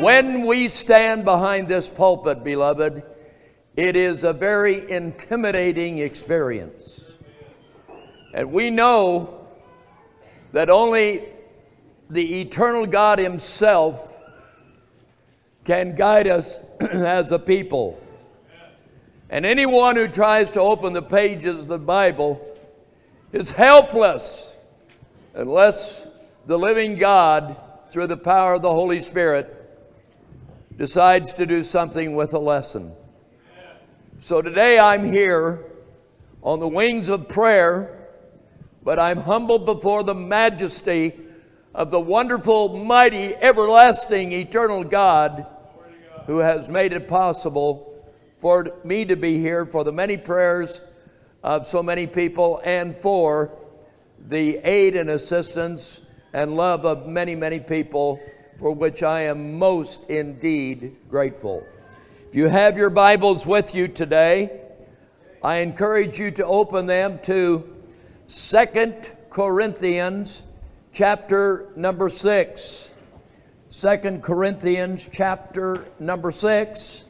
When we stand behind this pulpit, beloved, it is a very intimidating experience. And we know that only the eternal God Himself can guide us as a people. And anyone who tries to open the pages of the Bible is helpless unless the living God, through the power of the Holy Spirit, decides to do something with a lesson. So today I'm here on the wings of prayer, but I'm humbled before the majesty of the wonderful, mighty, everlasting, eternal God who has made it possible for me to be here, for the many prayers of so many people, and for the aid and assistance and love of many, many people, for which I am most indeed grateful. If you have your Bibles with you today, I encourage you to open them to 2 Corinthians chapter number 6. 2 Corinthians chapter number 6.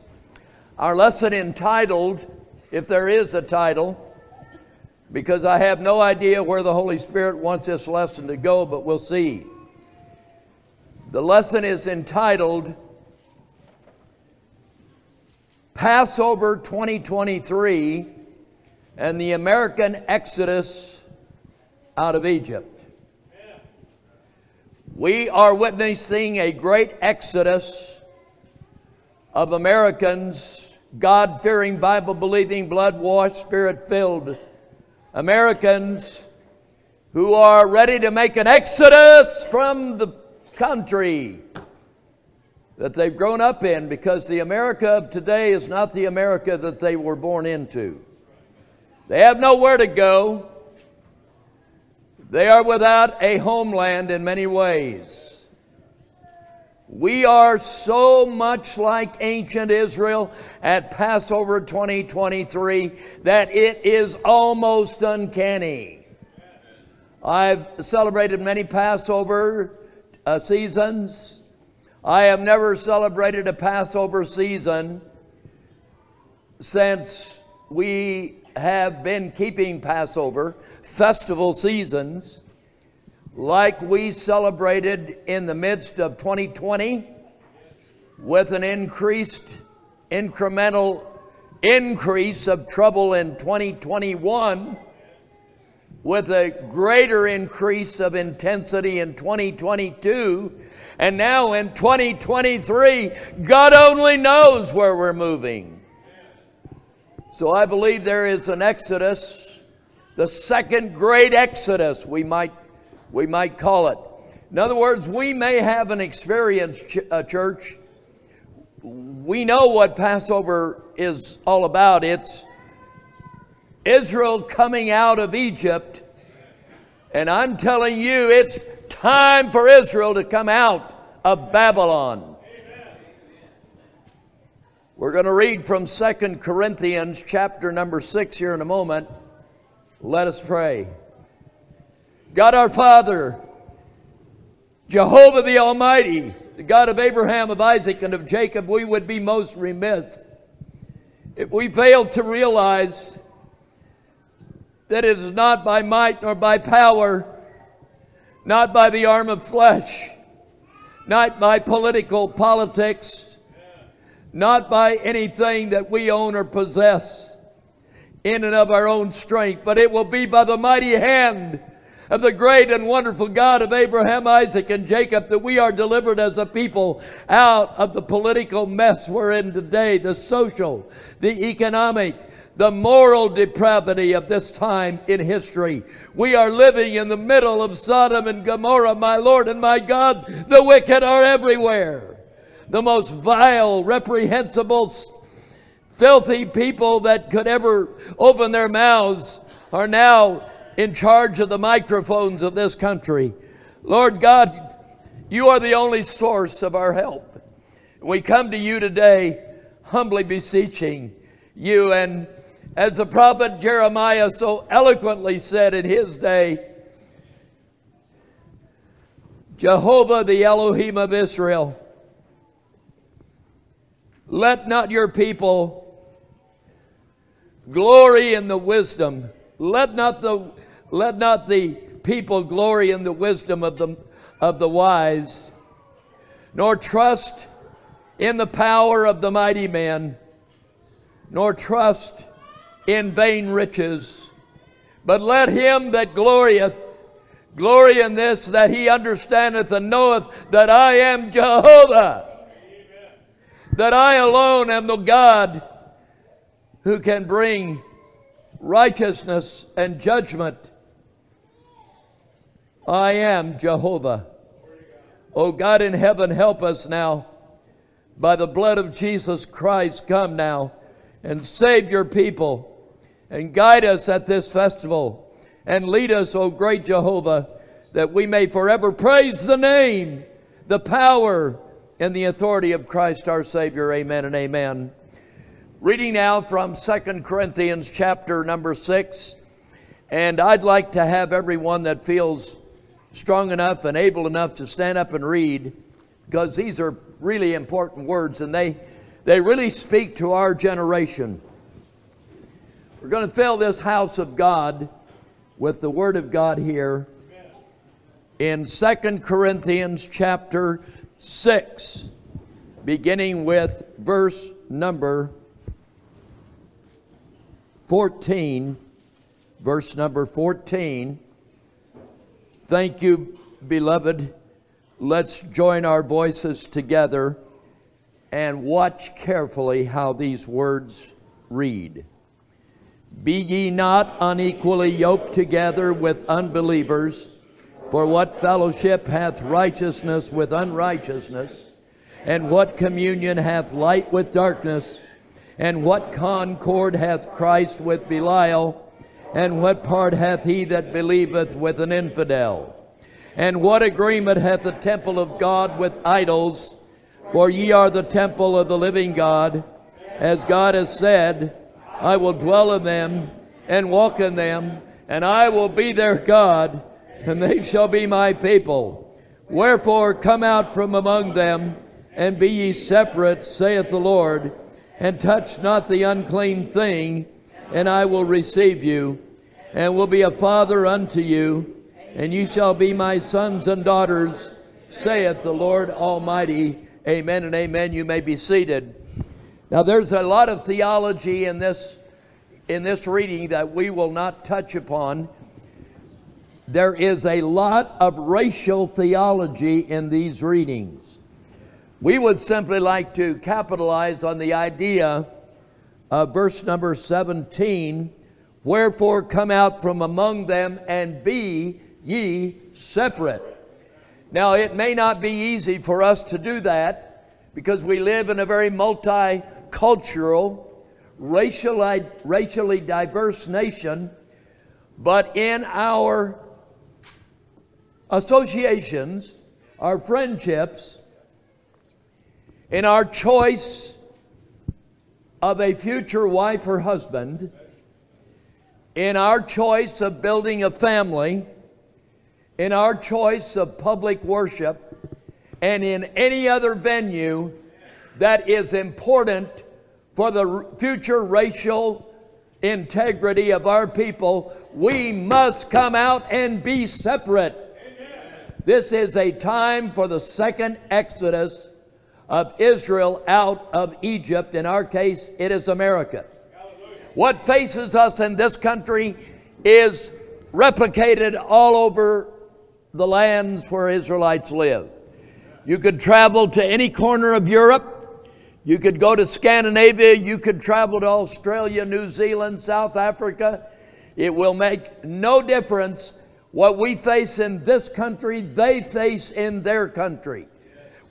Our lesson entitled, if there is a title, because I have no idea where the Holy Spirit wants this lesson to go, but we'll see. The lesson is entitled Passover 2023 and the American Exodus out of Egypt. We are witnessing a great exodus of Americans, God-fearing, Bible-believing, blood-washed, Spirit-filled Americans who are ready to make an exodus from the country that they've grown up in, because the America of today is not the America that they were born into. They have nowhere to go. They are without a homeland in many ways. We are so much like ancient Israel at Passover 2023 that it is almost uncanny. I've celebrated many Passover seasons. I have never celebrated a Passover season since we have been keeping Passover festival seasons like we celebrated in the midst of 2020, with an incremental increase of trouble in 2021, with a greater increase of intensity in 2022, and now in 2023, God only knows where we're moving. So I believe there is an exodus, the second great exodus, we might call it. In other words, we may have an experience, church. We know what Passover is all about. It's Israel coming out of Egypt. And I'm telling you, it's time for Israel to come out of Babylon. We're going to read from 2 Corinthians chapter number 6 here in a moment. Let us pray. God our Father, Jehovah the Almighty, the God of Abraham, of Isaac, and of Jacob, we would be most remiss if we failed to realize that it is not by might nor by power, not by the arm of flesh, not by politics, not by anything that we own or possess in and of our own strength, but it will be by the mighty hand of the great and wonderful God of Abraham, Isaac, and Jacob that we are delivered as a people out of the political mess we're in today, the social, the economic, the moral depravity of this time in history. We are living in the middle of Sodom and Gomorrah, my Lord and my God. The wicked are everywhere. The most vile, reprehensible, filthy people that could ever open their mouths are now in charge of the microphones of this country. Lord God, you are the only source of our help. We come to you today humbly beseeching you. And as the prophet Jeremiah so eloquently said in his day, Jehovah the Elohim of Israel, Let not your people glory in the wisdom. Let not the people glory in the wisdom of the wise, nor trust in the power of the mighty man, nor trust in vain riches. But let him that glorieth glory in this, that he understandeth and knoweth that I am Jehovah. Amen. That I alone am the God who can bring righteousness and judgment. I am Jehovah. O God in heaven, help us now. By the blood of Jesus Christ, come now and save your people. And guide us at this festival. And lead us, O great Jehovah, that we may forever praise the name, the power, and the authority of Christ our Savior. Amen and amen. Reading now from 2 Corinthians chapter number 6. And I'd like to have everyone that feels strong enough and able enough to stand up and read, because these are really important words, and they really speak to our generation. We're going to fill this house of God with the Word of God here in 2 Corinthians chapter 6, beginning with verse number 14. Verse number 14. Thank you, beloved. Let's join our voices together and watch carefully how these words read. Be ye not unequally yoked together with unbelievers, for what fellowship hath righteousness with unrighteousness, and what communion hath light with darkness, and what concord hath Christ with Belial, and what part hath he that believeth with an infidel? And what agreement hath the temple of God with idols? For ye are the temple of the living God, as God has said, I will dwell in them and walk in them, and I will be their God, and they shall be my people. Wherefore come out from among them, and be ye separate, saith the Lord, and touch not the unclean thing, and I will receive you, and will be a father unto you, and ye shall be my sons and daughters, saith the Lord Almighty. Amen and amen. You may be seated. Now, there's a lot of theology in this reading that we will not touch upon. There is a lot of racial theology in these readings. We would simply like to capitalize on the idea of verse number 17, wherefore come out from among them and be ye separate. Now, it may not be easy for us to do that because we live in a very multicultural, racially diverse nation, but in our associations, our friendships, in our choice of a future wife or husband, in our choice of building a family, in our choice of public worship, and in any other venue that is important for the future racial integrity of our people, we must come out and be separate. Amen. This is a time for the second exodus of Israel out of Egypt. In our case, it is America. Hallelujah. What faces us in this country is replicated all over the lands where Israelites live. You could travel to any corner of Europe. You could go to Scandinavia, you could travel to Australia, New Zealand, South Africa. It will make no difference what we face in this country, they face in their country.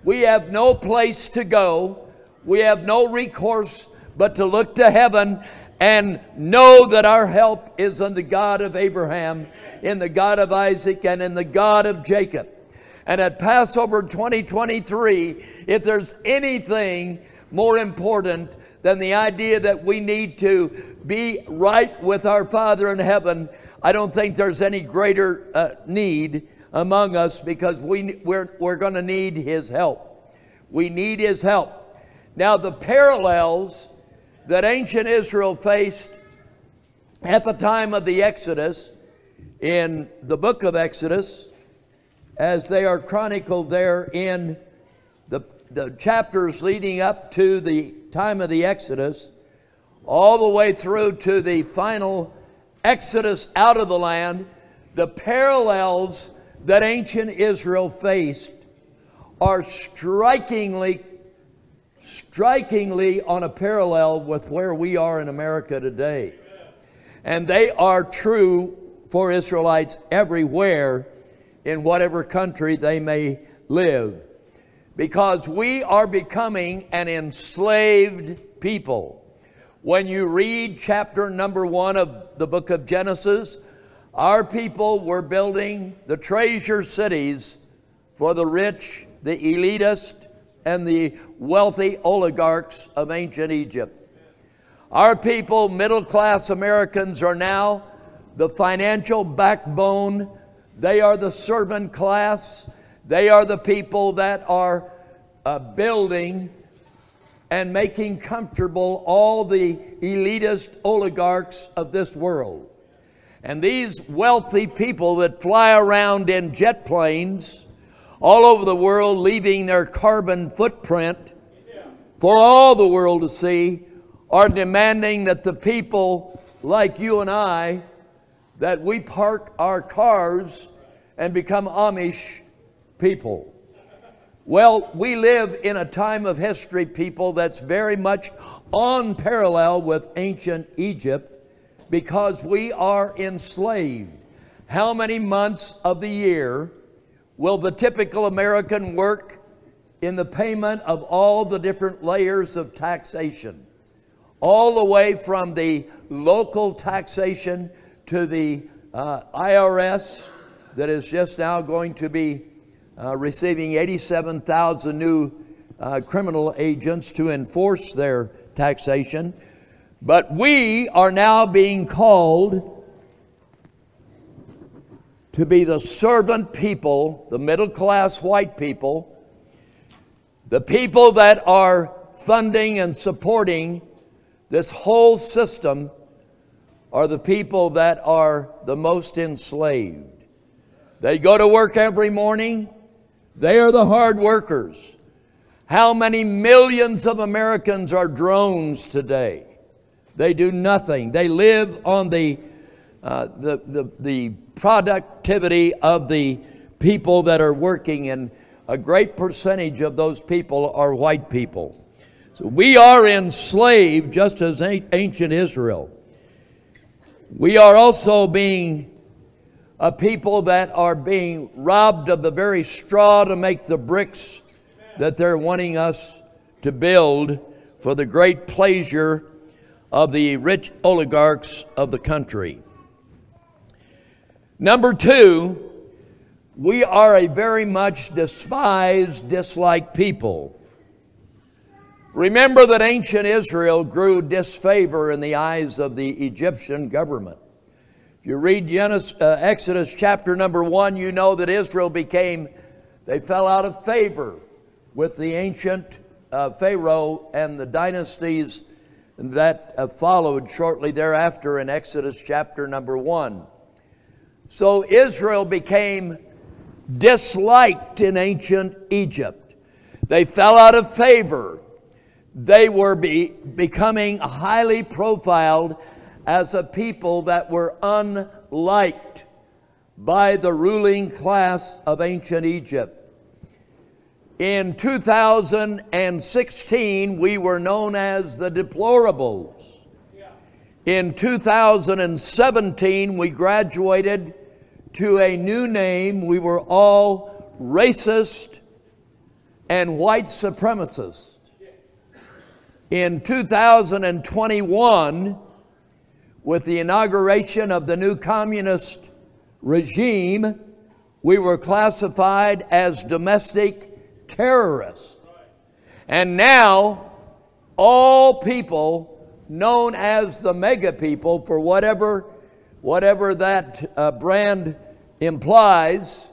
We have no place to go. We have no recourse but to look to heaven and know that our help is in the God of Abraham, in the God of Isaac, and in the God of Jacob. And at Passover 2023, if there's anything more important than the idea that we need to be right with our Father in heaven, I don't think there's any greater need among us, because we're going to need His help. We need His help. Now, the parallels that ancient Israel faced at the time of the Exodus, in the book of Exodus, as they are chronicled there in the chapters leading up to the time of the Exodus, all the way through to the final Exodus out of the land, the parallels that ancient Israel faced are strikingly on a parallel with where we are in America today. And they are true for Israelites everywhere in whatever country they may live, because we are becoming an enslaved people. When you read chapter number 1 of the book of Genesis, our people were building the treasure cities for the rich, the elitist, and the wealthy oligarchs of ancient Egypt. Our people, middle-class Americans, are now the financial backbone. They are the servant class. They are the people that are building and making comfortable all the elitist oligarchs of this world. And these wealthy people that fly around in jet planes all over the world, leaving their carbon footprint for all the world to see, are demanding that the people like you and I, that we park our cars and become Amish people. Well, we live in a time of history, people, that's very much on parallel with ancient Egypt, because we are enslaved. How many months of the year will the typical American work in the payment of all the different layers of taxation? All the way from the local taxation to the IRS, that is just now going to be receiving 87,000 new criminal agents to enforce their taxation. But we are now being called to be the servant people, the middle class white people, the people that are funding and supporting this whole system, are the people that are the most enslaved. They go to work every morning. They are the hard workers. How many millions of Americans are drones today? They do nothing. They live on the productivity of the people that are working, and a great percentage of those people are white people. So we are enslaved just as ancient Israel. We are also being a people that are being robbed of the very straw to make the bricks that they're wanting us to build for the great pleasure of the rich oligarchs of the country. Number 2, we are a very much despised, disliked people. Remember that ancient Israel grew disfavor in the eyes of the Egyptian government. If you read Exodus chapter number 1, you know that Israel they fell out of favor with the ancient Pharaoh and the dynasties that followed shortly thereafter in Exodus chapter number 1. So Israel became disliked in ancient Egypt. They fell out of favor. They were becoming highly profiled as a people that were unliked by the ruling class of ancient Egypt. In 2016, we were known as the deplorables. In 2017, we graduated to a new name. We were all racist and white supremacists. In 2021, with the inauguration of the new communist regime, we were classified as domestic terrorists. And now, all people known as the mega people, for whatever that brand implies,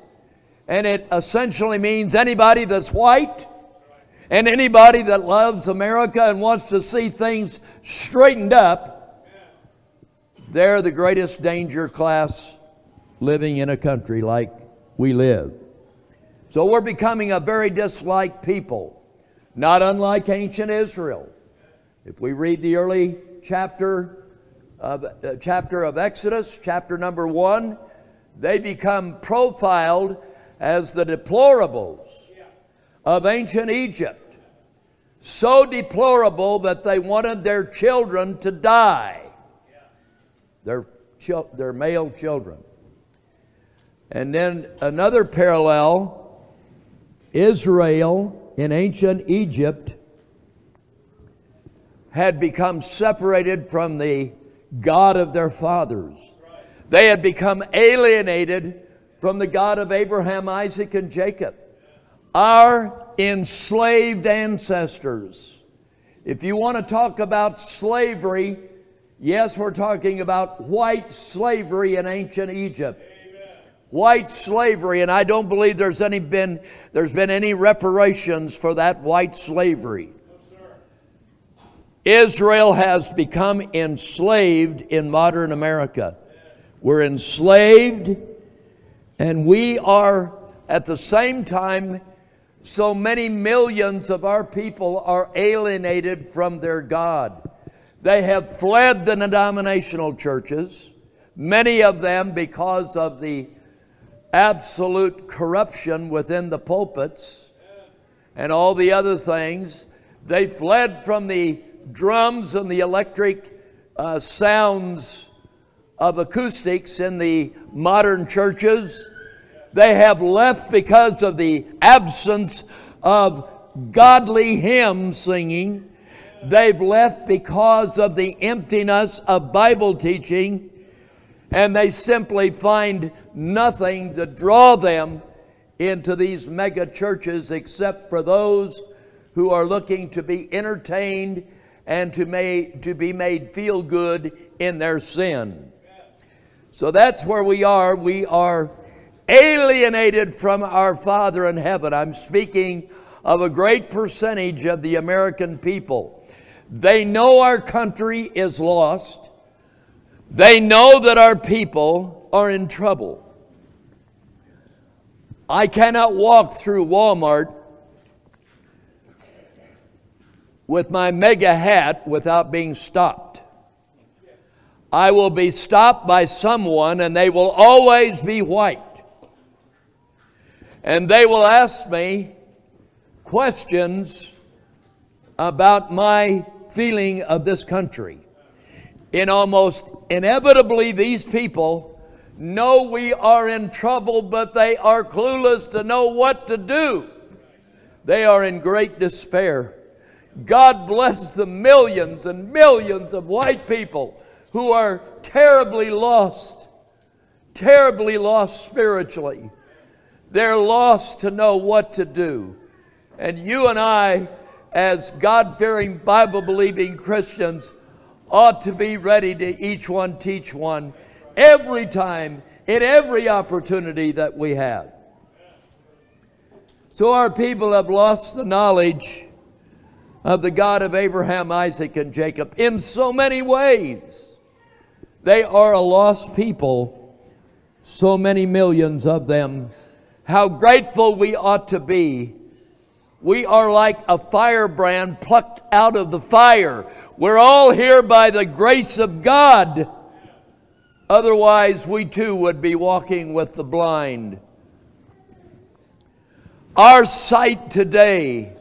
and it essentially means anybody that's white, And anybody that loves America and wants to see things straightened up, they're the greatest danger class living in a country like we live. So we're becoming a very disliked people, not unlike ancient Israel. If we read the early chapter of Exodus, chapter number 1, they become profiled as the deplorables of ancient Egypt. So deplorable that they wanted their children to die, their male children. And then another parallel, Israel in ancient Egypt had become separated from the God of their fathers. They had become alienated from the God of Abraham, Isaac, and Jacob. Our enslaved ancestors. If you want to talk about slavery, yes, we're talking about white slavery in ancient Egypt. White slavery, and I don't believe there's been any reparations for that white slavery. Israel has become enslaved in modern America. We're enslaved, and we are at the same time, so many millions of our people are alienated from their God. They have fled the denominational churches, many of them because of the absolute corruption within the pulpits and all the other things. They fled from the drums and the electric sounds of acoustics in the modern churches. They have left because of the absence of godly hymn singing. They've left because of the emptiness of Bible teaching. And they simply find nothing to draw them into these mega churches except for those who are looking to be entertained and to be made feel good in their sin. So that's where we are. We are alienated from our Father in heaven. I'm speaking of a great percentage of the American people. They know our country is lost. They know that our people are in trouble. I cannot walk through Walmart with my mega hat without being stopped. I will be stopped by someone, and they will always be white. And they will ask me questions about my feeling of this country. And almost inevitably, these people know we are in trouble, but they are clueless to know what to do. They are in great despair. God bless the millions and millions of white people who are terribly lost spiritually. They're lost to know what to do. And you and I, as God-fearing, Bible-believing Christians, ought to be ready to each one teach one every time, in every opportunity that we have. So our people have lost the knowledge of the God of Abraham, Isaac, and Jacob in so many ways. They are a lost people, so many millions of them. How grateful we ought to be. We are like a firebrand plucked out of the fire. We're all here by the grace of God. Otherwise, we too would be walking with the blind. Our sight today,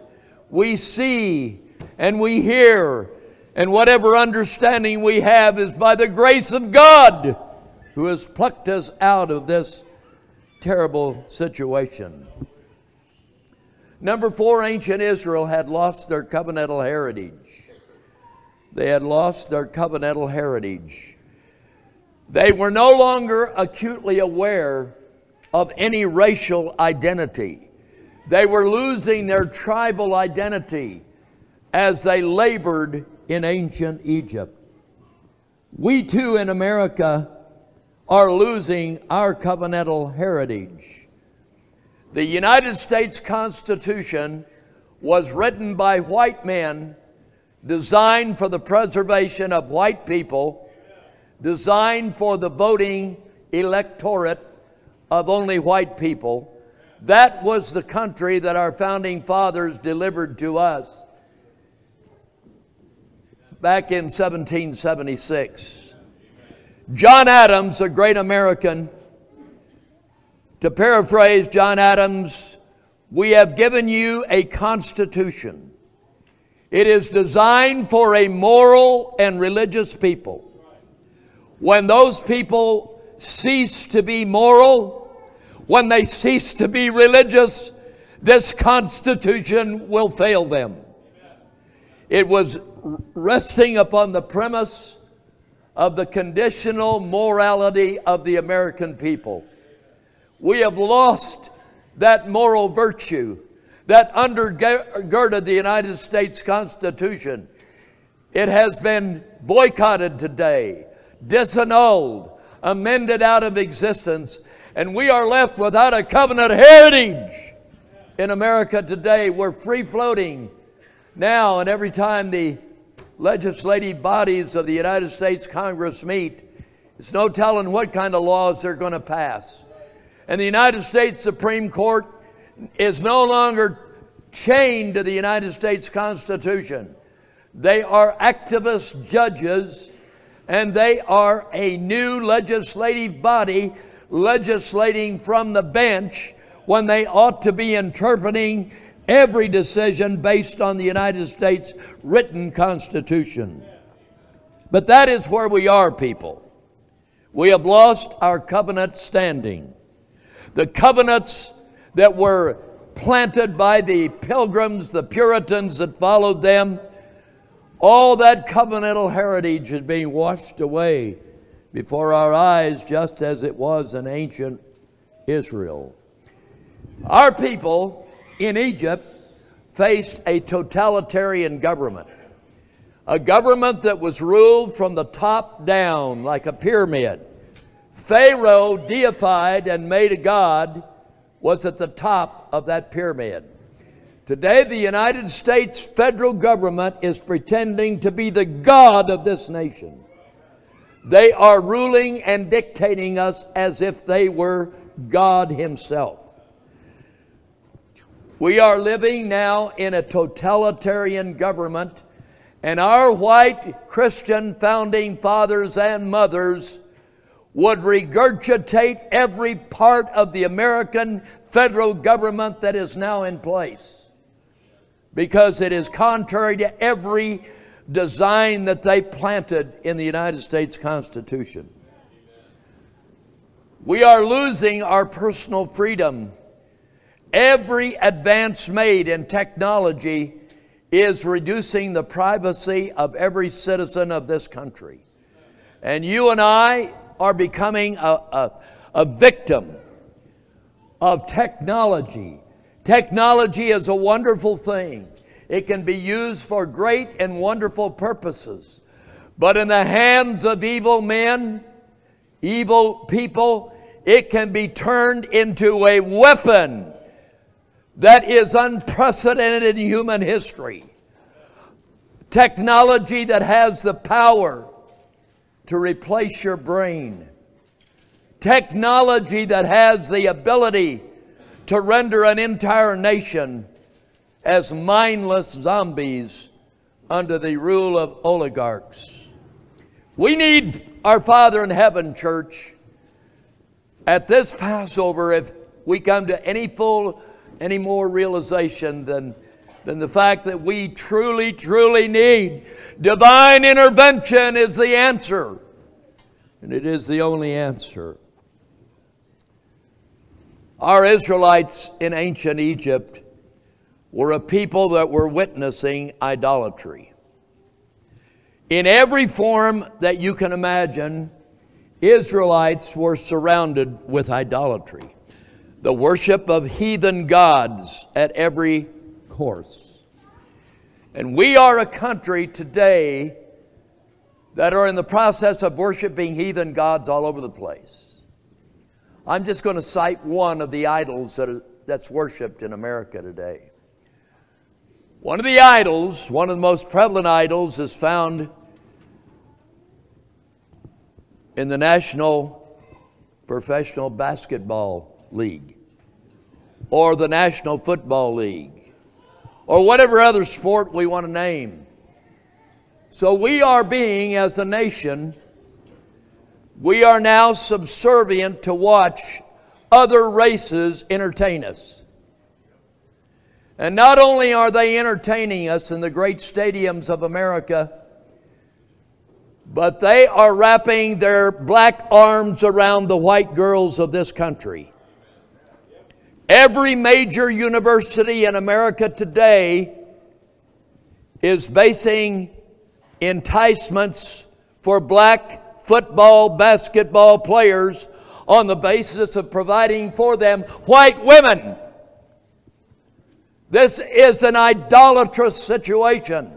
we see and we hear, and whatever understanding we have is by the grace of God who has plucked us out of this terrible situation. Number 4, ancient Israel had lost their covenantal heritage. They had lost their covenantal heritage. They were no longer acutely aware of any racial identity. They were losing their tribal identity as they labored in ancient Egypt. We too in America are losing our covenantal heritage. The United States Constitution was written by white men, designed for the preservation of white people, designed for the voting electorate of only white people. That was the country that our founding fathers delivered to us back in 1776. John Adams, a great American, to paraphrase John Adams, we have given you a constitution. It is designed for a moral and religious people. When those people cease to be moral, when they cease to be religious, this constitution will fail them. It was resting upon the premise of the conditional morality of the American people. We have lost that moral virtue that undergirded the United States Constitution. It has been boycotted today, disannulled, amended out of existence, and we are left without a covenant heritage in America today. We're free-floating now, and every time the legislative bodies of the United States Congress meet, it's no telling what kind of laws they're going to pass. And the United States Supreme Court is no longer chained to the United States Constitution. They are activist judges, and they are a new legislative body legislating from the bench when they ought to be interpreting every decision based on the United States written Constitution. But that is where we are, people. We have lost our covenant standing. The covenants that were planted by the Pilgrims, the Puritans that followed them, all that covenantal heritage is being washed away before our eyes, just as it was in ancient Israel. Our people in Egypt faced a totalitarian government, a government that was ruled from the top down like a pyramid. Pharaoh, deified and made a god, was at the top of that pyramid. Today, the United States federal government is pretending to be the God of this nation. They are ruling and dictating us as if they were God Himself. We are living now in a totalitarian government, and our white Christian founding fathers and mothers would regurgitate every part of the American federal government that is now in place, because it is contrary to every design that they planted in the United States Constitution. We are losing our personal freedom. Every advance made in technology is reducing the privacy of every citizen of this country. And you and I are becoming a victim of technology. Technology is a wonderful thing. It can be used for great and wonderful purposes. But in the hands of evil men, evil people, it can be turned into a weapon that is unprecedented in human history. Technology that has the power to replace your brain. Technology that has the ability to render an entire nation as mindless zombies under the rule of oligarchs. We need our Father in Heaven, church. At this Passover, if we come to any more realization than the fact that we truly, truly need divine intervention is the answer. And it is the only answer. Our Israelites in ancient Egypt were a people that were witnessing idolatry. In every form that you can imagine, Israelites were surrounded with idolatry. The worship of heathen gods at every course. And we are a country today that are in the process of worshiping heathen gods all over the place. I'm just going to cite one of the idols that's worshipped in America today. One of the idols, one of the most prevalent idols, is found in the National Professional Basketball League or the National Football League or whatever other sport we want to name. So we are being, as a nation, we are now subservient to watch other races entertain us. And not only are they entertaining us in the great stadiums of America, but they are wrapping their black arms around the white girls of this country. Every major university in America today is basing enticements for black football, basketball players on the basis of providing for them white women. This is an idolatrous situation.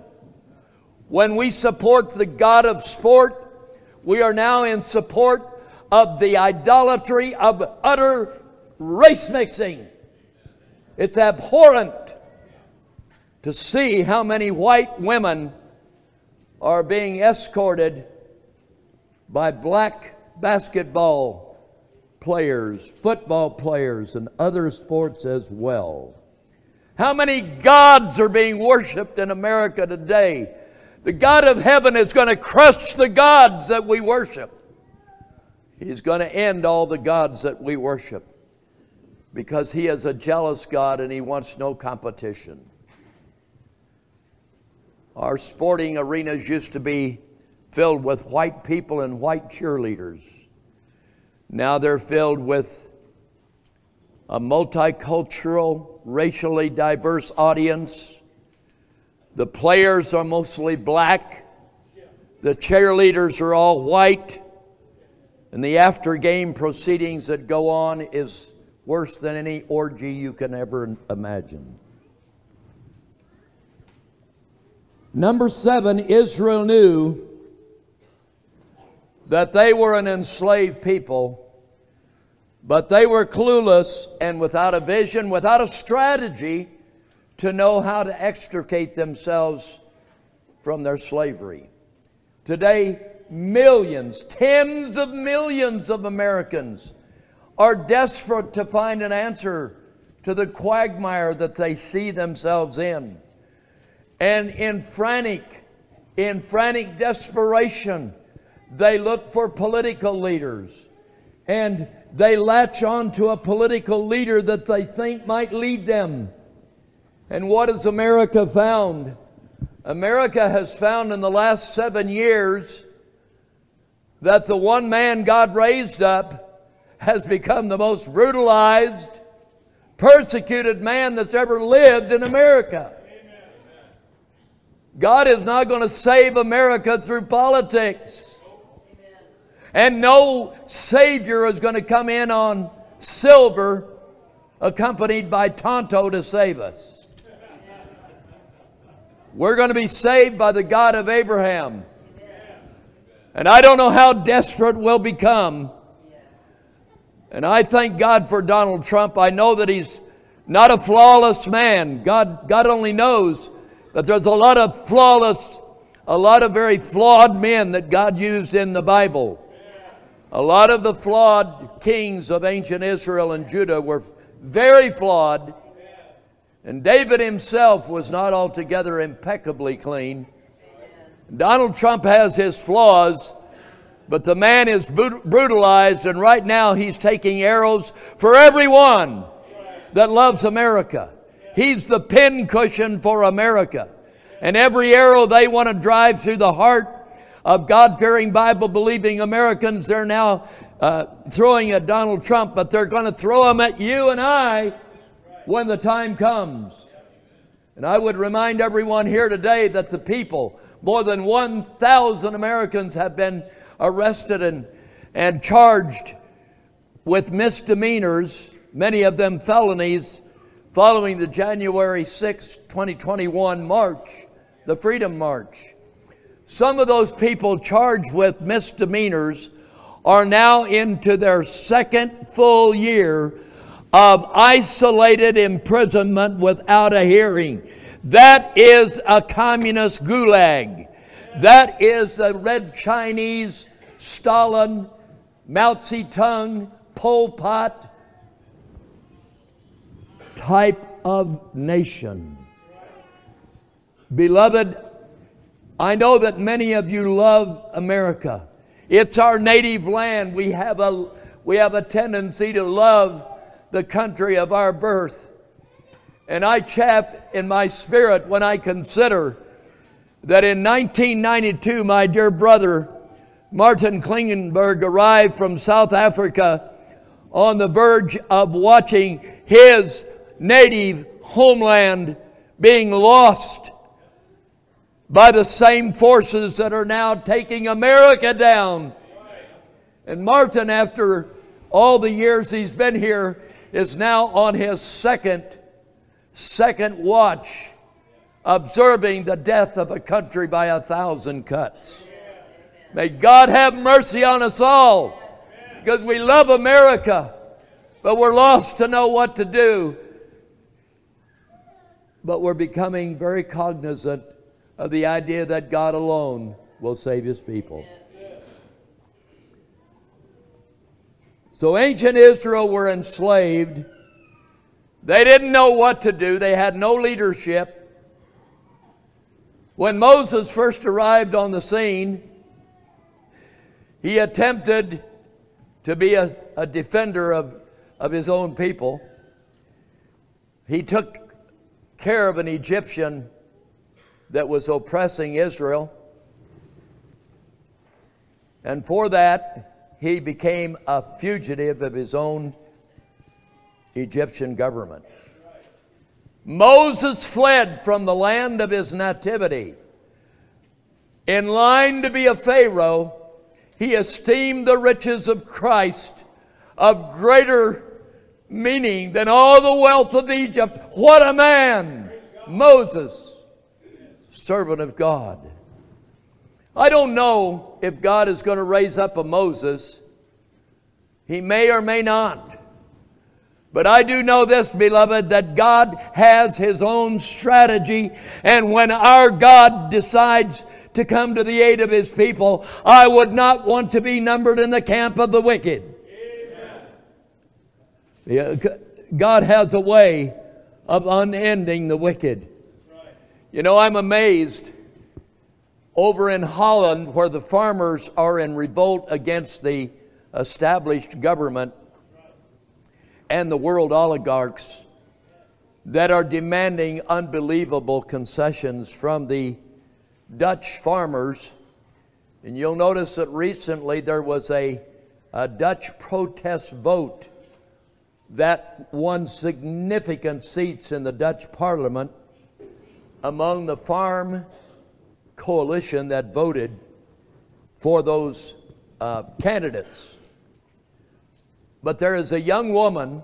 When we support the God of sport, we are now in support of the idolatry of utter race mixing. It's abhorrent to see how many white women are being escorted by black basketball players, football players, and other sports as well. How many gods are being worshipped in America today? The God of heaven is going to crush the gods that we worship. He's going to end all the gods that we worship because He is a jealous God and He wants no competition. Our sporting arenas used to be filled with white people and white cheerleaders. Now they're filled with a multicultural, racially diverse audience. The players are mostly black. The cheerleaders are all white. And the after-game proceedings that go on is worse than any orgy you can ever imagine. Number 7, Israel knew that they were an enslaved people, but they were clueless and without a vision, without a strategy to know how to extricate themselves from their slavery. Today, millions, tens of millions of Americans are desperate to find an answer to the quagmire that they see themselves in. And in frantic desperation, they look for political leaders. And they latch on to a political leader that they think might lead them. And what has America found? America has found in the last 7 years that the one man God raised up has become the most brutalized, persecuted man that's ever lived in America. God is not going to save America through politics. Amen. And no Savior is going to come in on silver accompanied by Tonto to save us. Amen. We're going to be saved by the God of Abraham. Amen. And I don't know how desperate we'll become. Yeah. And I thank God for Donald Trump. I know that he's not a flawless man. God only knows. But there's a lot of very flawed men that God used in the Bible. A lot of the flawed kings of ancient Israel and Judah were very flawed. And David himself was not altogether impeccably clean. Donald Trump has his flaws, but the man is brutalized, and right now he's taking arrows for everyone that loves America. He's the pincushion for America. And every arrow they want to drive through the heart of God-fearing, Bible-believing Americans, they're now throwing at Donald Trump, but they're going to throw them at you and I when the time comes. And I would remind everyone here today that the people, more than 1,000 Americans have been arrested and charged with misdemeanors, many of them felonies, following the January 6, 2021 march, the Freedom March. Some of those people charged with misdemeanors are now into their second full year of isolated imprisonment without a hearing. That is a communist gulag. That is a Red Chinese, Stalin, Mao Zedong, Pol Pot type of nation. Beloved, I know that many of you love America. It's our native land. We have a tendency to love the country of our birth. And I chafe in my spirit when I consider that in 1992, my dear brother, Martin Klingenberg, arrived from South Africa on the verge of watching his native homeland being lost by the same forces that are now taking America down. And Martin, after all the years he's been here, is now on his second watch, observing the death of a country by 1,000 cuts. May God have mercy on us all, because we love America, but we're lost to know what to do. But we're becoming very cognizant of the idea that God alone will save His people. So ancient Israel were enslaved. They didn't know what to do. They had no leadership. When Moses first arrived on the scene, he attempted to be a defender of his own people. He took care of an Egyptian that was oppressing Israel. And for that, he became a fugitive of his own Egyptian government. Moses fled from the land of his nativity. In line to be a Pharaoh, he esteemed the riches of Christ of greater meaning than all the wealth of Egypt. What a man! Moses, servant of God. I don't know if God is going to raise up a Moses. He may or may not. But I do know this, beloved, that God has His own strategy. And when our God decides to come to the aid of His people, I would not want to be numbered in the camp of the wicked. Amen. God has a way of unending the wicked. You know, I'm amazed over in Holland, where the farmers are in revolt against the established government and the world oligarchs that are demanding unbelievable concessions from the Dutch farmers. And you'll notice that recently there was a Dutch protest vote that won significant seats in the Dutch parliament among the farm coalition that voted for those candidates. But there is a young woman,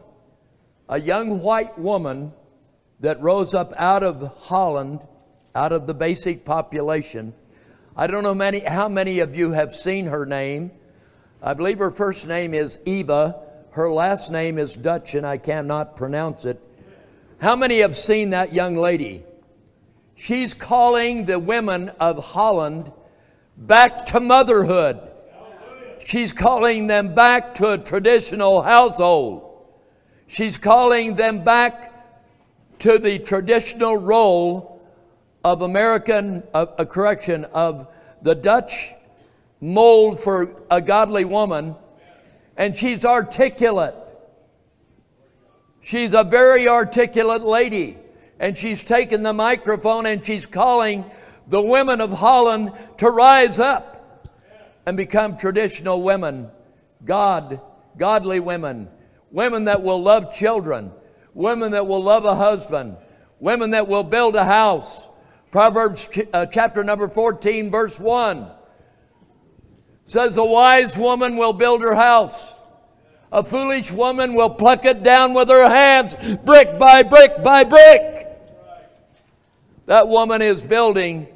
a young white woman that rose up out of Holland, out of the basic population. I don't know how many of you have seen her name. I believe her first name is Eva. Her last name is Dutch and I cannot pronounce it. How many have seen that young lady? She's calling the women of Holland back to motherhood. She's calling them back to a traditional household. She's calling them back to the traditional role of of the Dutch mold for a godly woman. And she's articulate. She's a very articulate lady. And she's taken the microphone and she's calling the women of Holland to rise up and become traditional women, godly women, women that will love children, women that will love a husband, women that will build a house. Proverbs chapter number 14, verse 1 says, "A wise woman will build her house. A foolish woman will pluck it down with her hands, brick by brick by brick." That woman is building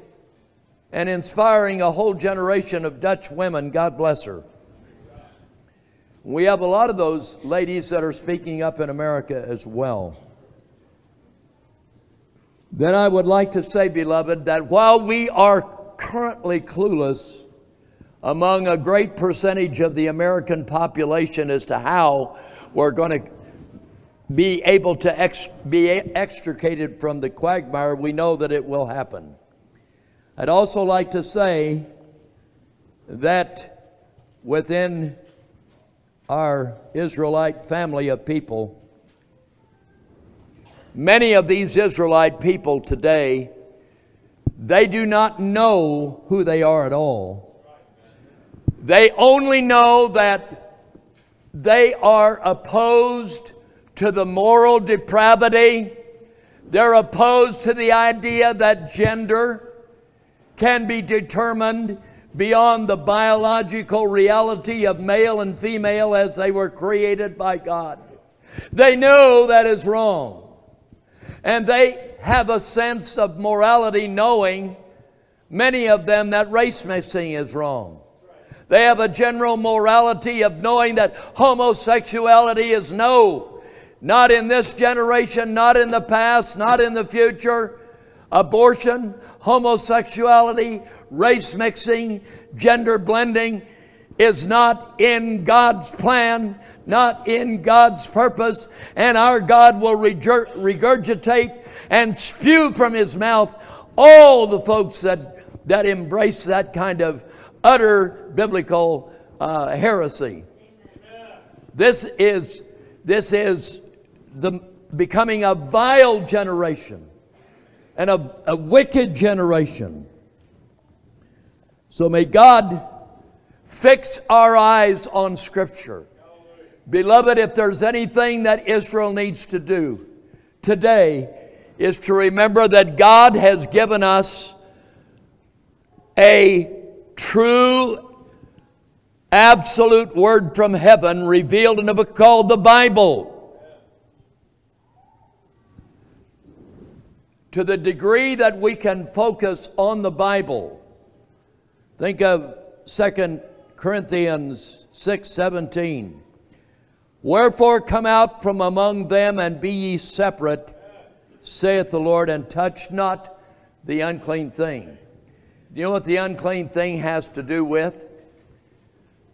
and inspiring a whole generation of Dutch women. God bless her. We have a lot of those ladies that are speaking up in America as well. Then I would like to say, beloved, that while we are currently clueless among a great percentage of the American population as to how we're going to be able to be extricated from the quagmire, we know that it will happen. I'd also like to say that within our Israelite family of people, many of these Israelite people today, they do not know who they are at all. They only know that they are opposed to the moral depravity. They're opposed to the idea that gender can be determined beyond the biological reality of male and female as they were created by God. They know that is wrong. And they have a sense of morality, knowing, many of them, that race mixing is wrong. They have a general morality of knowing that homosexuality is no, not in this generation, not in the past, not in the future. Abortion, homosexuality, race mixing, gender blending is not in God's plan, not in God's purpose, and our God will regurgitate and spew from his mouth all the folks that embrace that kind of utter biblical heresy. Amen. This is the becoming a vile generation and a wicked generation. So may God fix our eyes on Scripture. Beloved, if there's anything that Israel needs to do today, is to remember that God has given us a true, absolute word from heaven revealed in a book called the Bible. To the degree that we can focus on the Bible, think of 2 Corinthians 6:17. Wherefore come out from among them, and be ye separate, saith the Lord, and touch not the unclean thing. Do you know what the unclean thing has to do with?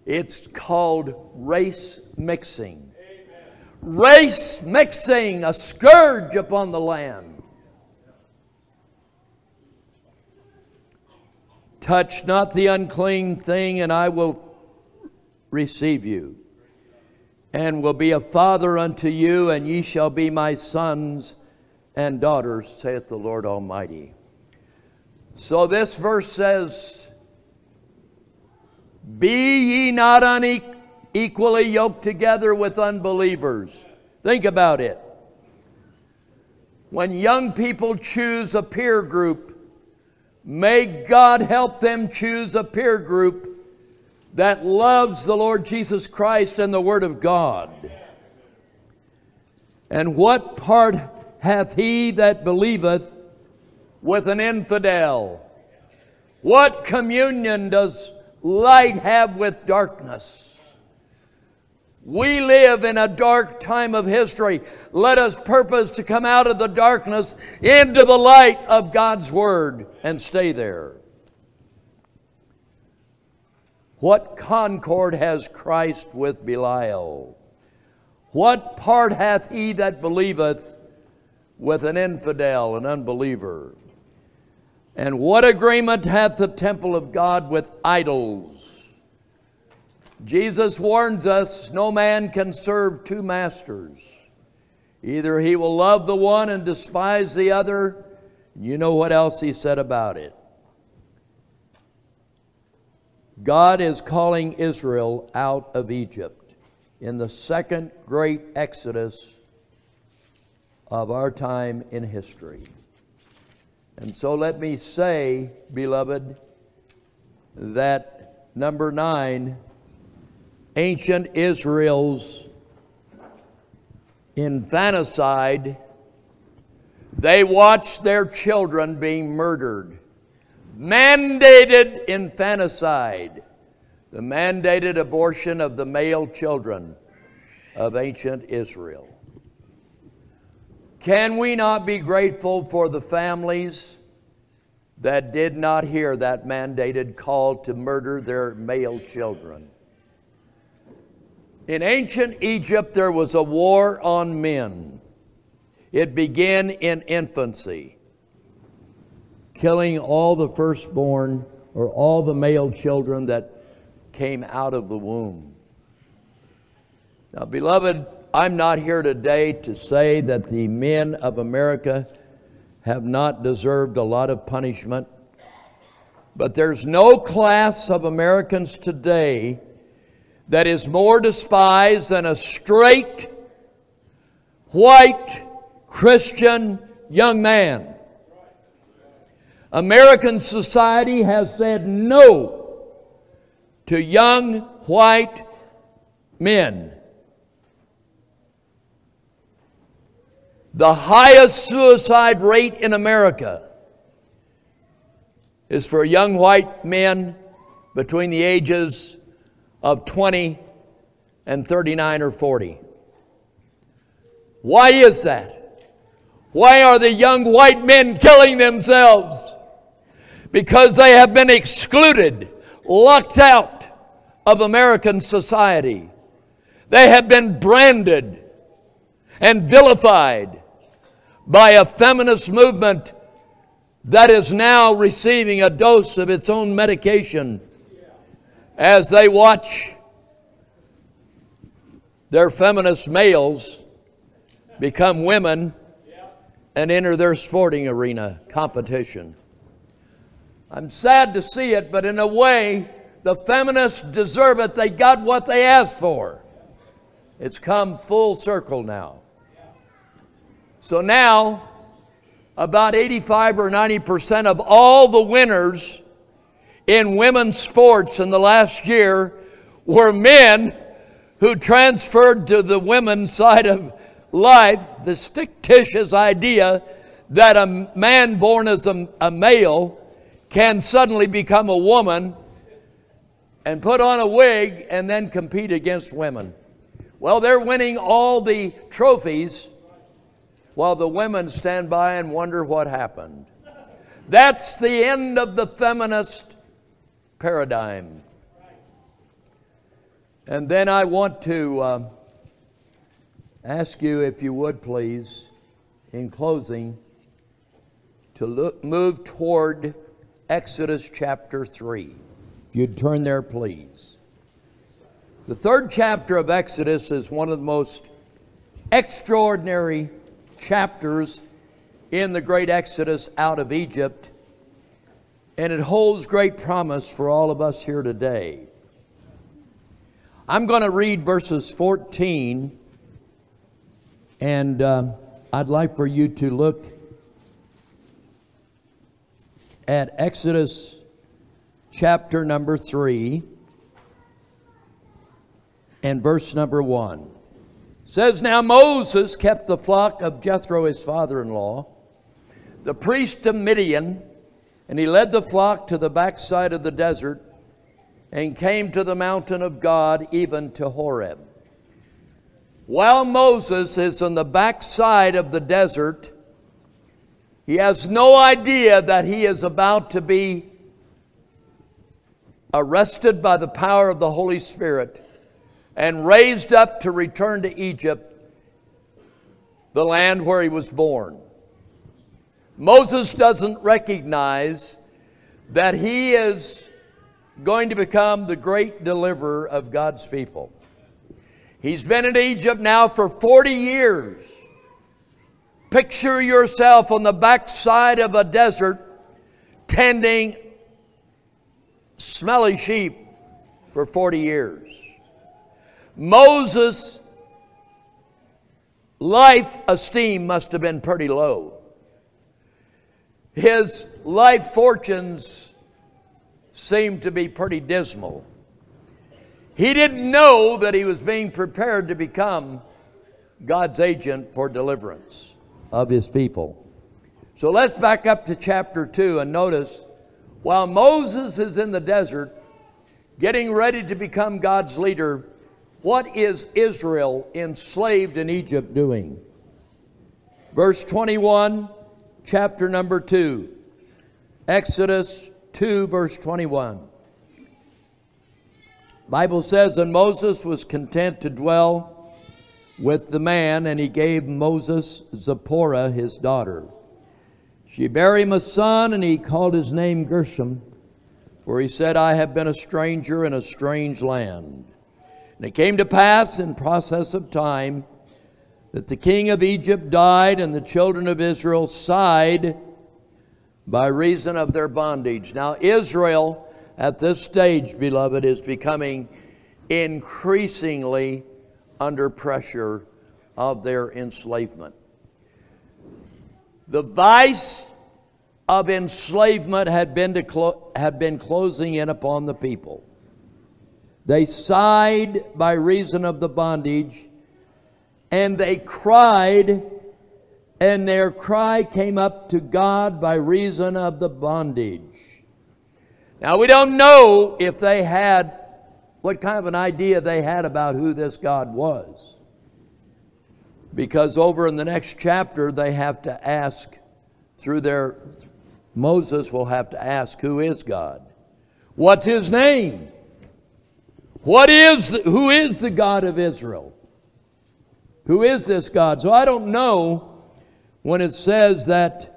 It's called race mixing. Amen. Race mixing, a scourge upon the land. Touch not the unclean thing, and I will receive you, and will be a father unto you, and ye shall be my sons and daughters, saith the Lord Almighty. So this verse says, be ye not unequally yoked together with unbelievers. Think about it. When young people choose a peer group, may God help them choose a peer group that loves the Lord Jesus Christ and the Word of God. And what part hath he that believeth with an infidel? What communion does light have with darkness? We live in a dark time of history. Let us purpose to come out of the darkness into the light of God's Word and stay there. What concord has Christ with Belial? What part hath he that believeth with an infidel, an unbeliever? And what agreement hath the temple of God with idols? Jesus warns us, no man can serve two masters. Either he will love the one and despise the other. You know what else he said about it. God is calling Israel out of Egypt in the second great exodus of our time in history. And so let me say, beloved, that number 9, ancient Israel's infanticide, they watched their children being murdered. Mandated infanticide, the mandated abortion of the male children of ancient Israel. Can we not be grateful for the families that did not hear that mandated call to murder their male children? In ancient Egypt, there was a war on men. It began in infancy, killing all the firstborn or all the male children that came out of the womb. Now, beloved, I'm not here today to say that the men of America have not deserved a lot of punishment, but there's no class of Americans today that is more despised than a straight, white, Christian young man. American society has said no to young white men. The highest suicide rate in America is for young white men between the ages of 20 and 39 or 40. Why is that? Why are the young white men killing themselves? Because they have been excluded, locked out of American society. They have been branded and vilified by a feminist movement that is now receiving a dose of its own medication as they watch their feminist males become women and enter their sporting arena competition. I'm sad to see it, but in a way, the feminists deserve it. They got what they asked for. It's come full circle now. So now, about 85 or 90% of all the winners in women's sports in the last year were men who transferred to the women's side of life this fictitious idea that a man born as a male can suddenly become a woman and put on a wig and then compete against women. Well, they're winning all the trophies while the women stand by and wonder what happened. That's the end of the feminist paradigm. And then I want to ask you, if you would please, in closing, to move toward Exodus chapter 3. If you'd turn there, please. The third chapter of Exodus is one of the most extraordinary chapters in the great Exodus out of Egypt, and it holds great promise for all of us here today. I'm going to read verses 14. And I'd like for you to look at Exodus chapter number 3 and verse number 1. It says, "Now Moses kept the flock of Jethro, his father-in-law, the priest of Midian, and he led the flock to the backside of the desert and came to the mountain of God, even to Horeb." While Moses is on the backside of the desert, he has no idea that he is about to be arrested by the power of the Holy Spirit and raised up to return to Egypt, the land where he was born. Moses doesn't recognize that he is going to become the great deliverer of God's people. He's been in Egypt now for 40 years. Picture yourself on the backside of a desert tending smelly sheep for 40 years. Moses' life esteem must have been pretty low. His life fortunes seemed to be pretty dismal. He didn't know that he was being prepared to become God's agent for deliverance of his people. So let's back up to chapter 2 and notice, while Moses is in the desert getting ready to become God's leader, what is Israel enslaved in Egypt doing? Verse 21, chapter number 2. Exodus 2, verse 21. Bible says, and Moses was content to dwell with the man, and he gave Moses Zipporah, his daughter. She bare him a son, and he called his name Gershom, for he said, I have been a stranger in a strange land. And it came to pass in process of time that the king of Egypt died, and the children of Israel sighed by reason of their bondage. Now Israel at this stage, beloved, is becoming increasingly under pressure of their enslavement. The vice of enslavement had been closing in upon the people. They sighed by reason of the bondage, and they cried, and their cry came up to God by reason of the bondage. Now, we don't know if they had, what kind of an idea they had about who this God was, because over in the next chapter, they have to ask, Moses will have to ask, who is God? What's his name? Who is the God of Israel? Who is this God? So I don't know when it says that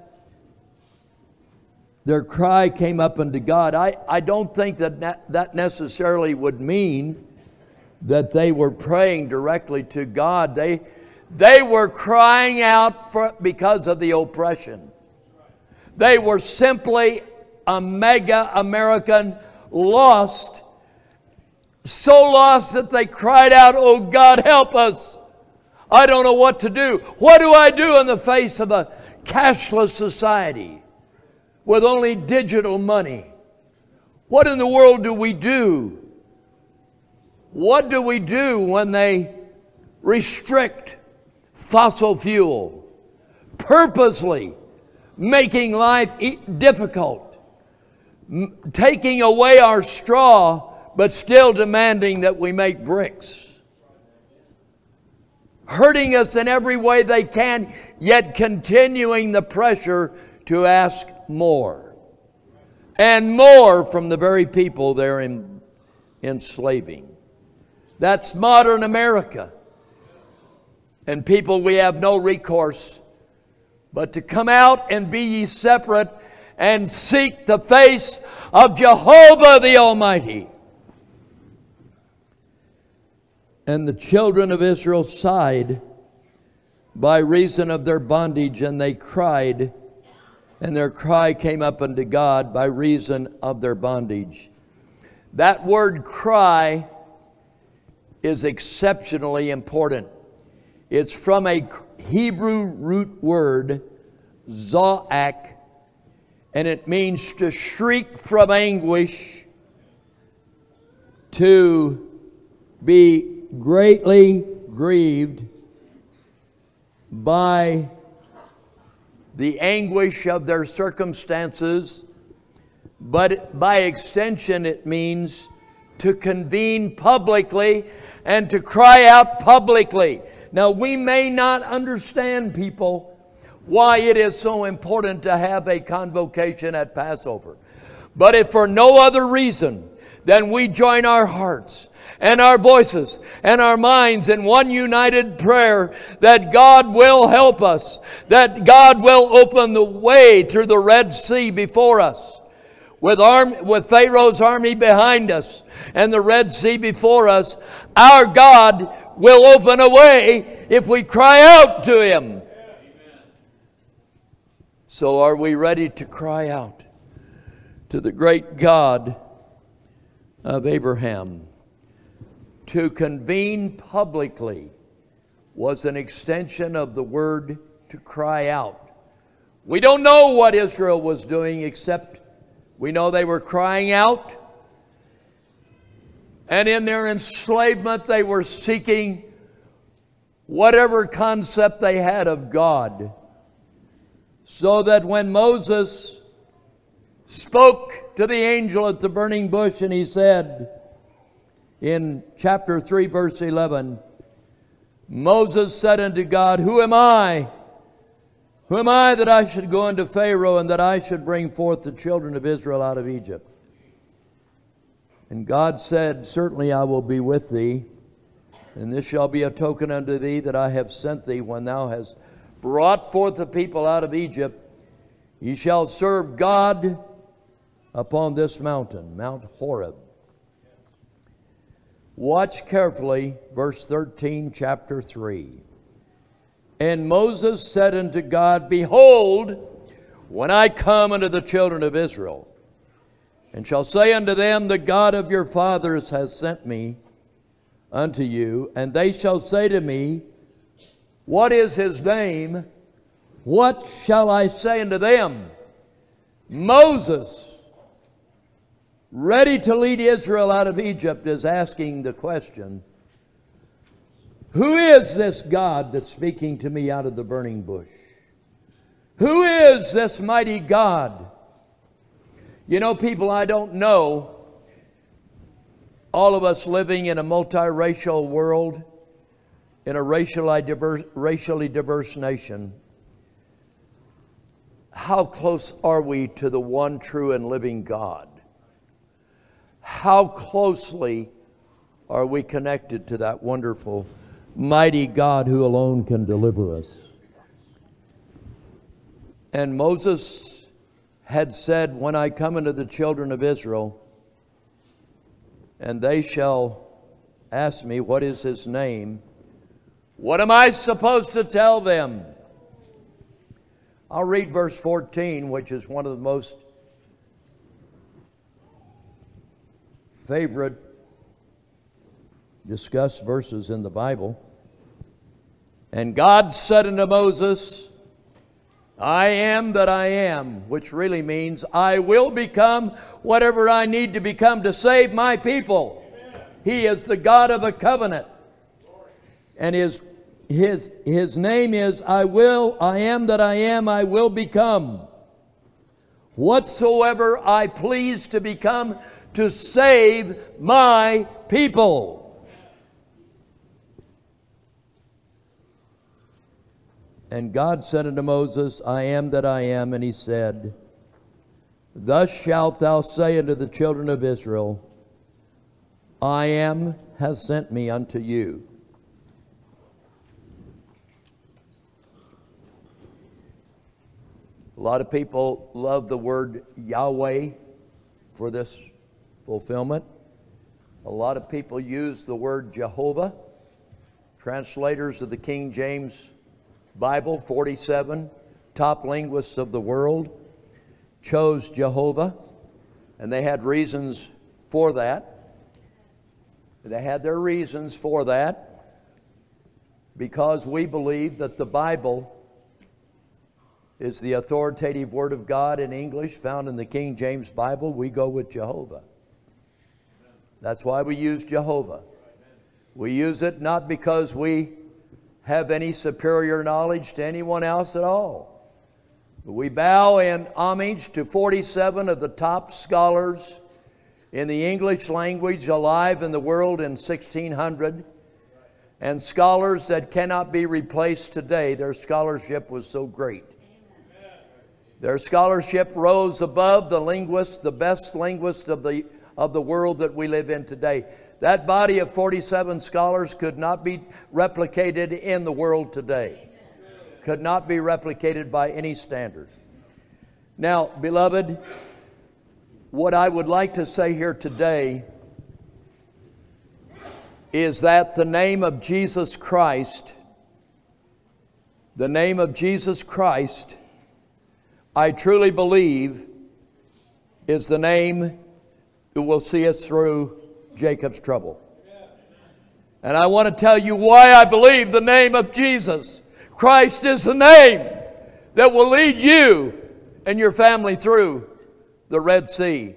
their cry came up unto God. I don't think that necessarily would mean that they were praying directly to God. They were crying out because of the oppression. They were simply a mega American lost, so lost that they cried out, oh God, help us. I don't know what to do. What do I do in the face of a cashless society with only digital money? What in the world do we do? What do we do when they restrict fossil fuel, purposely making life difficult, taking away our straw, but still demanding that we make bricks, hurting us in every way they can, yet continuing the pressure to ask more and more from the very people they're enslaving. That's modern America. And people, we have no recourse but to come out and be ye separate and seek the face of Jehovah the Almighty. And the children of Israel sighed by reason of their bondage, and they cried, and their cry came up unto God by reason of their bondage. That word cry is exceptionally important. It's from a Hebrew root word, zoak, and it means to shriek from anguish, to be greatly grieved by the anguish of their circumstances, but by extension it means to convene publicly and to cry out publicly. Now, we may not understand, people, why it is so important to have a convocation at Passover, but if for no other reason than we join our hearts and our voices and our minds in one united prayer that God will help us, that God will open the way through the Red Sea before us, with Pharaoh's army behind us and the Red Sea before us. Our God will open a way if we cry out to Him. So are we ready to cry out to the great God of Abraham? To convene publicly was an extension of the word to cry out. We don't know what Israel was doing, except we know they were crying out. And in their enslavement, they were seeking whatever concept they had of God. So that when Moses spoke to the angel at the burning bush, and he said, in chapter 3, verse 11, Moses said unto God, who am I Who am I that I should go unto Pharaoh, and that I should bring forth the children of Israel out of Egypt? And God said, Certainly I will be with thee, and this shall be a token unto thee that I have sent thee. When thou hast brought forth the people out of Egypt, ye shall serve God upon this mountain, Mount Horeb. Watch carefully, verse 13, chapter 3. And Moses said unto God, Behold, when I come unto the children of Israel, and shall say unto them, The God of your fathers has sent me unto you, and they shall say to me, What is his name? What shall I say unto them? Moses, ready to lead Israel out of Egypt, is asking the question, Who is this God that's speaking to me out of the burning bush? Who is this mighty God? You know, people, I don't know. All of us living in a multiracial world, in a racially diverse nation, how close are we to the one true and living God? How closely are we connected to that wonderful, mighty God who alone can deliver us? And Moses had said, When I come unto the children of Israel, and they shall ask me, What is his name? What am I supposed to tell them? I'll read verse 14, which is one of the most favorite discussed verses in the Bible. And God said unto Moses, I am that I am, which really means I will become whatever I need to become to save my people. Amen. He is the God of a covenant. And his name is I am that I am, I will become. Whatsoever I please to become to save my people. And God said unto Moses, I am that I am. And he said, Thus shalt thou say unto the children of Israel, I am has sent me unto you. A lot of people love the word Yahweh for this fulfillment. A lot of people use the word Jehovah. Translators of the King James Bible, 47 top linguists of the world chose Jehovah, and they had reasons for that. They had their reasons for that because we believe that the Bible is the authoritative Word of God in English found in the King James Bible. We go with Jehovah. That's why we use Jehovah. We use it not because we have any superior knowledge to anyone else at all. We bow in homage to 47 of the top scholars in the English language alive in the world in 1600, and scholars that cannot be replaced today. Their scholarship was so great. Their scholarship rose above the linguists, the best linguists of the world that we live in today. That body of 47 scholars could not be replicated in the world today. Could not be replicated by any standard. Now, beloved, what I would like to say here today is that the name of Jesus Christ, I truly believe is the name that will see us through Jacob's trouble. And I want to tell you why I believe the name of Jesus Christ is the name that will lead you and your family through the Red Sea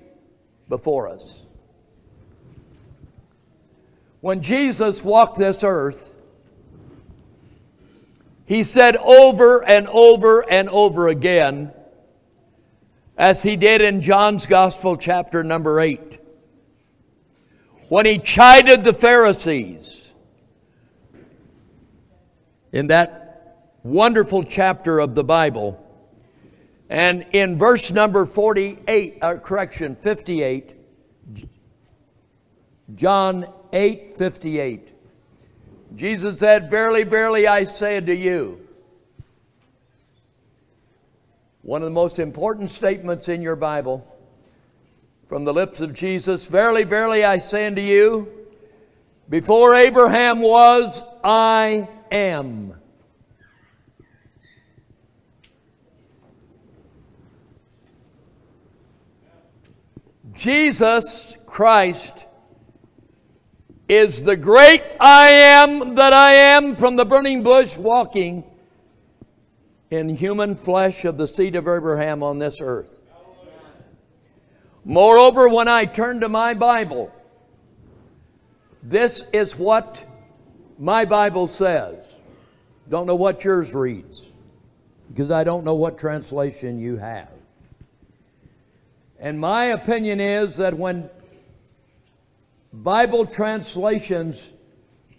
before us. When Jesus walked this earth, he said over and over and over again, as he did in John's Gospel, chapter number 8, when he chided the Pharisees in that wonderful chapter of the Bible. And in verse number 58, John 8:58, Jesus said, "Verily, verily, I say unto you." One of the most important statements in your Bible from the lips of Jesus, "Verily, verily, I say unto you, before Abraham was, I am." Jesus Christ is the great I am that I am, from the burning bush, walking in human flesh of the seed of Abraham on this earth. Moreover, when I turn to my Bible, this is what my Bible says. Don't know what yours reads, because I don't know what translation you have. And my opinion is that when Bible translations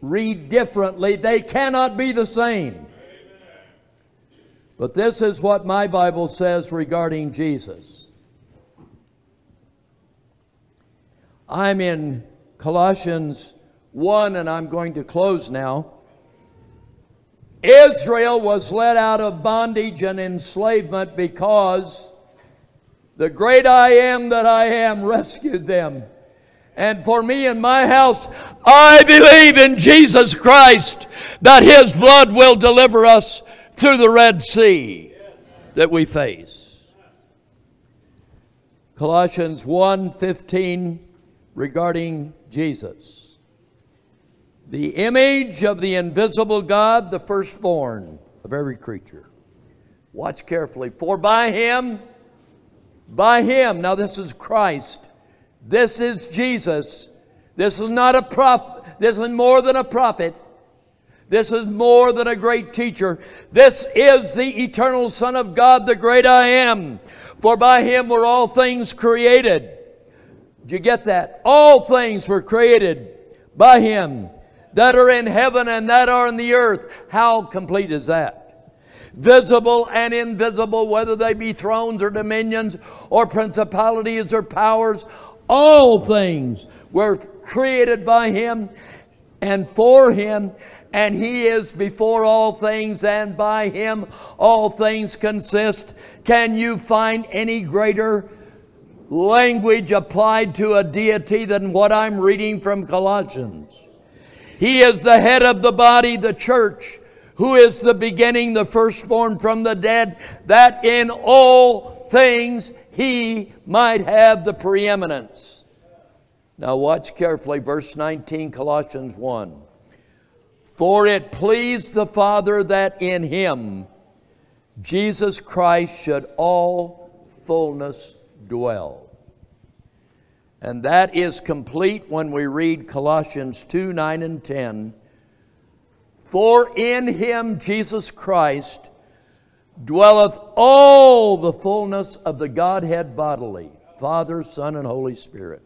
read differently, they cannot be the same. Amen. But this is what my Bible says regarding Jesus. I'm in Colossians 1, and I'm going to close now. Israel was led out of bondage and enslavement because the great I am that I am rescued them. And for me and my house, I believe in Jesus Christ, that His blood will deliver us through the Red Sea that we face. Colossians 1:15 regarding Jesus. The image of the invisible God, the firstborn of every creature. Watch carefully. For by Him... by Him, now this is Christ, this is Jesus, this is not a prophet, this is more than a prophet, this is more than a great teacher, this is the eternal Son of God, the great I am. For by Him were all things created. Did you get that? All things were created by Him, that are in heaven and that are in the earth. How complete is that? Visible and invisible, whether they be thrones or dominions or principalities or powers, all things were created by Him and for Him, and He is before all things, and by Him all things consist. Can you find any greater language applied to a deity than what I'm reading from Colossians? He is the head of the body, the church, who is the beginning, the firstborn from the dead, that in all things He might have the preeminence. Now watch carefully, verse 19, Colossians 1. For it pleased the Father that in Him, Jesus Christ, should all fullness dwell. And that is complete when we read Colossians 2, 9 and 10. For in Him, Jesus Christ, dwelleth all the fullness of the Godhead bodily, Father, Son, and Holy Spirit.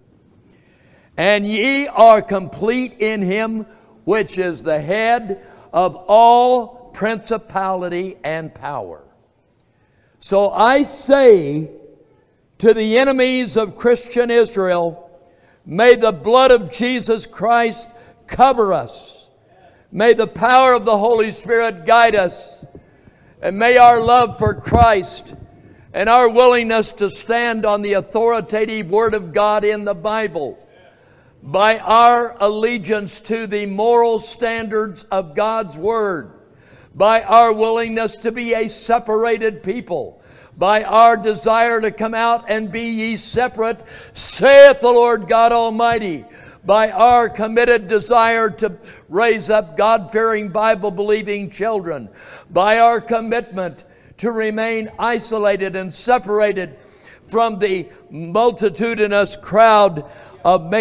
And ye are complete in Him, which is the head of all principality and power. So I say to the enemies of Christian Israel, may the blood of Jesus Christ cover us. May the power of the Holy Spirit guide us, and may our love for Christ and our willingness to stand on the authoritative Word of God in the Bible, by our allegiance to the moral standards of God's Word, by our willingness to be a separated people, by our desire to come out and be ye separate, saith the Lord God Almighty, by our committed desire to raise up God-fearing, Bible-believing children, by our commitment to remain isolated and separated from the multitudinous crowd of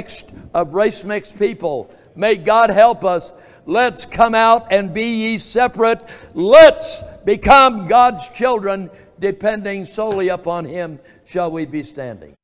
race-mixed people. May God help us. Let's come out and be ye separate. Let's become God's children, depending solely upon Him shall we be standing.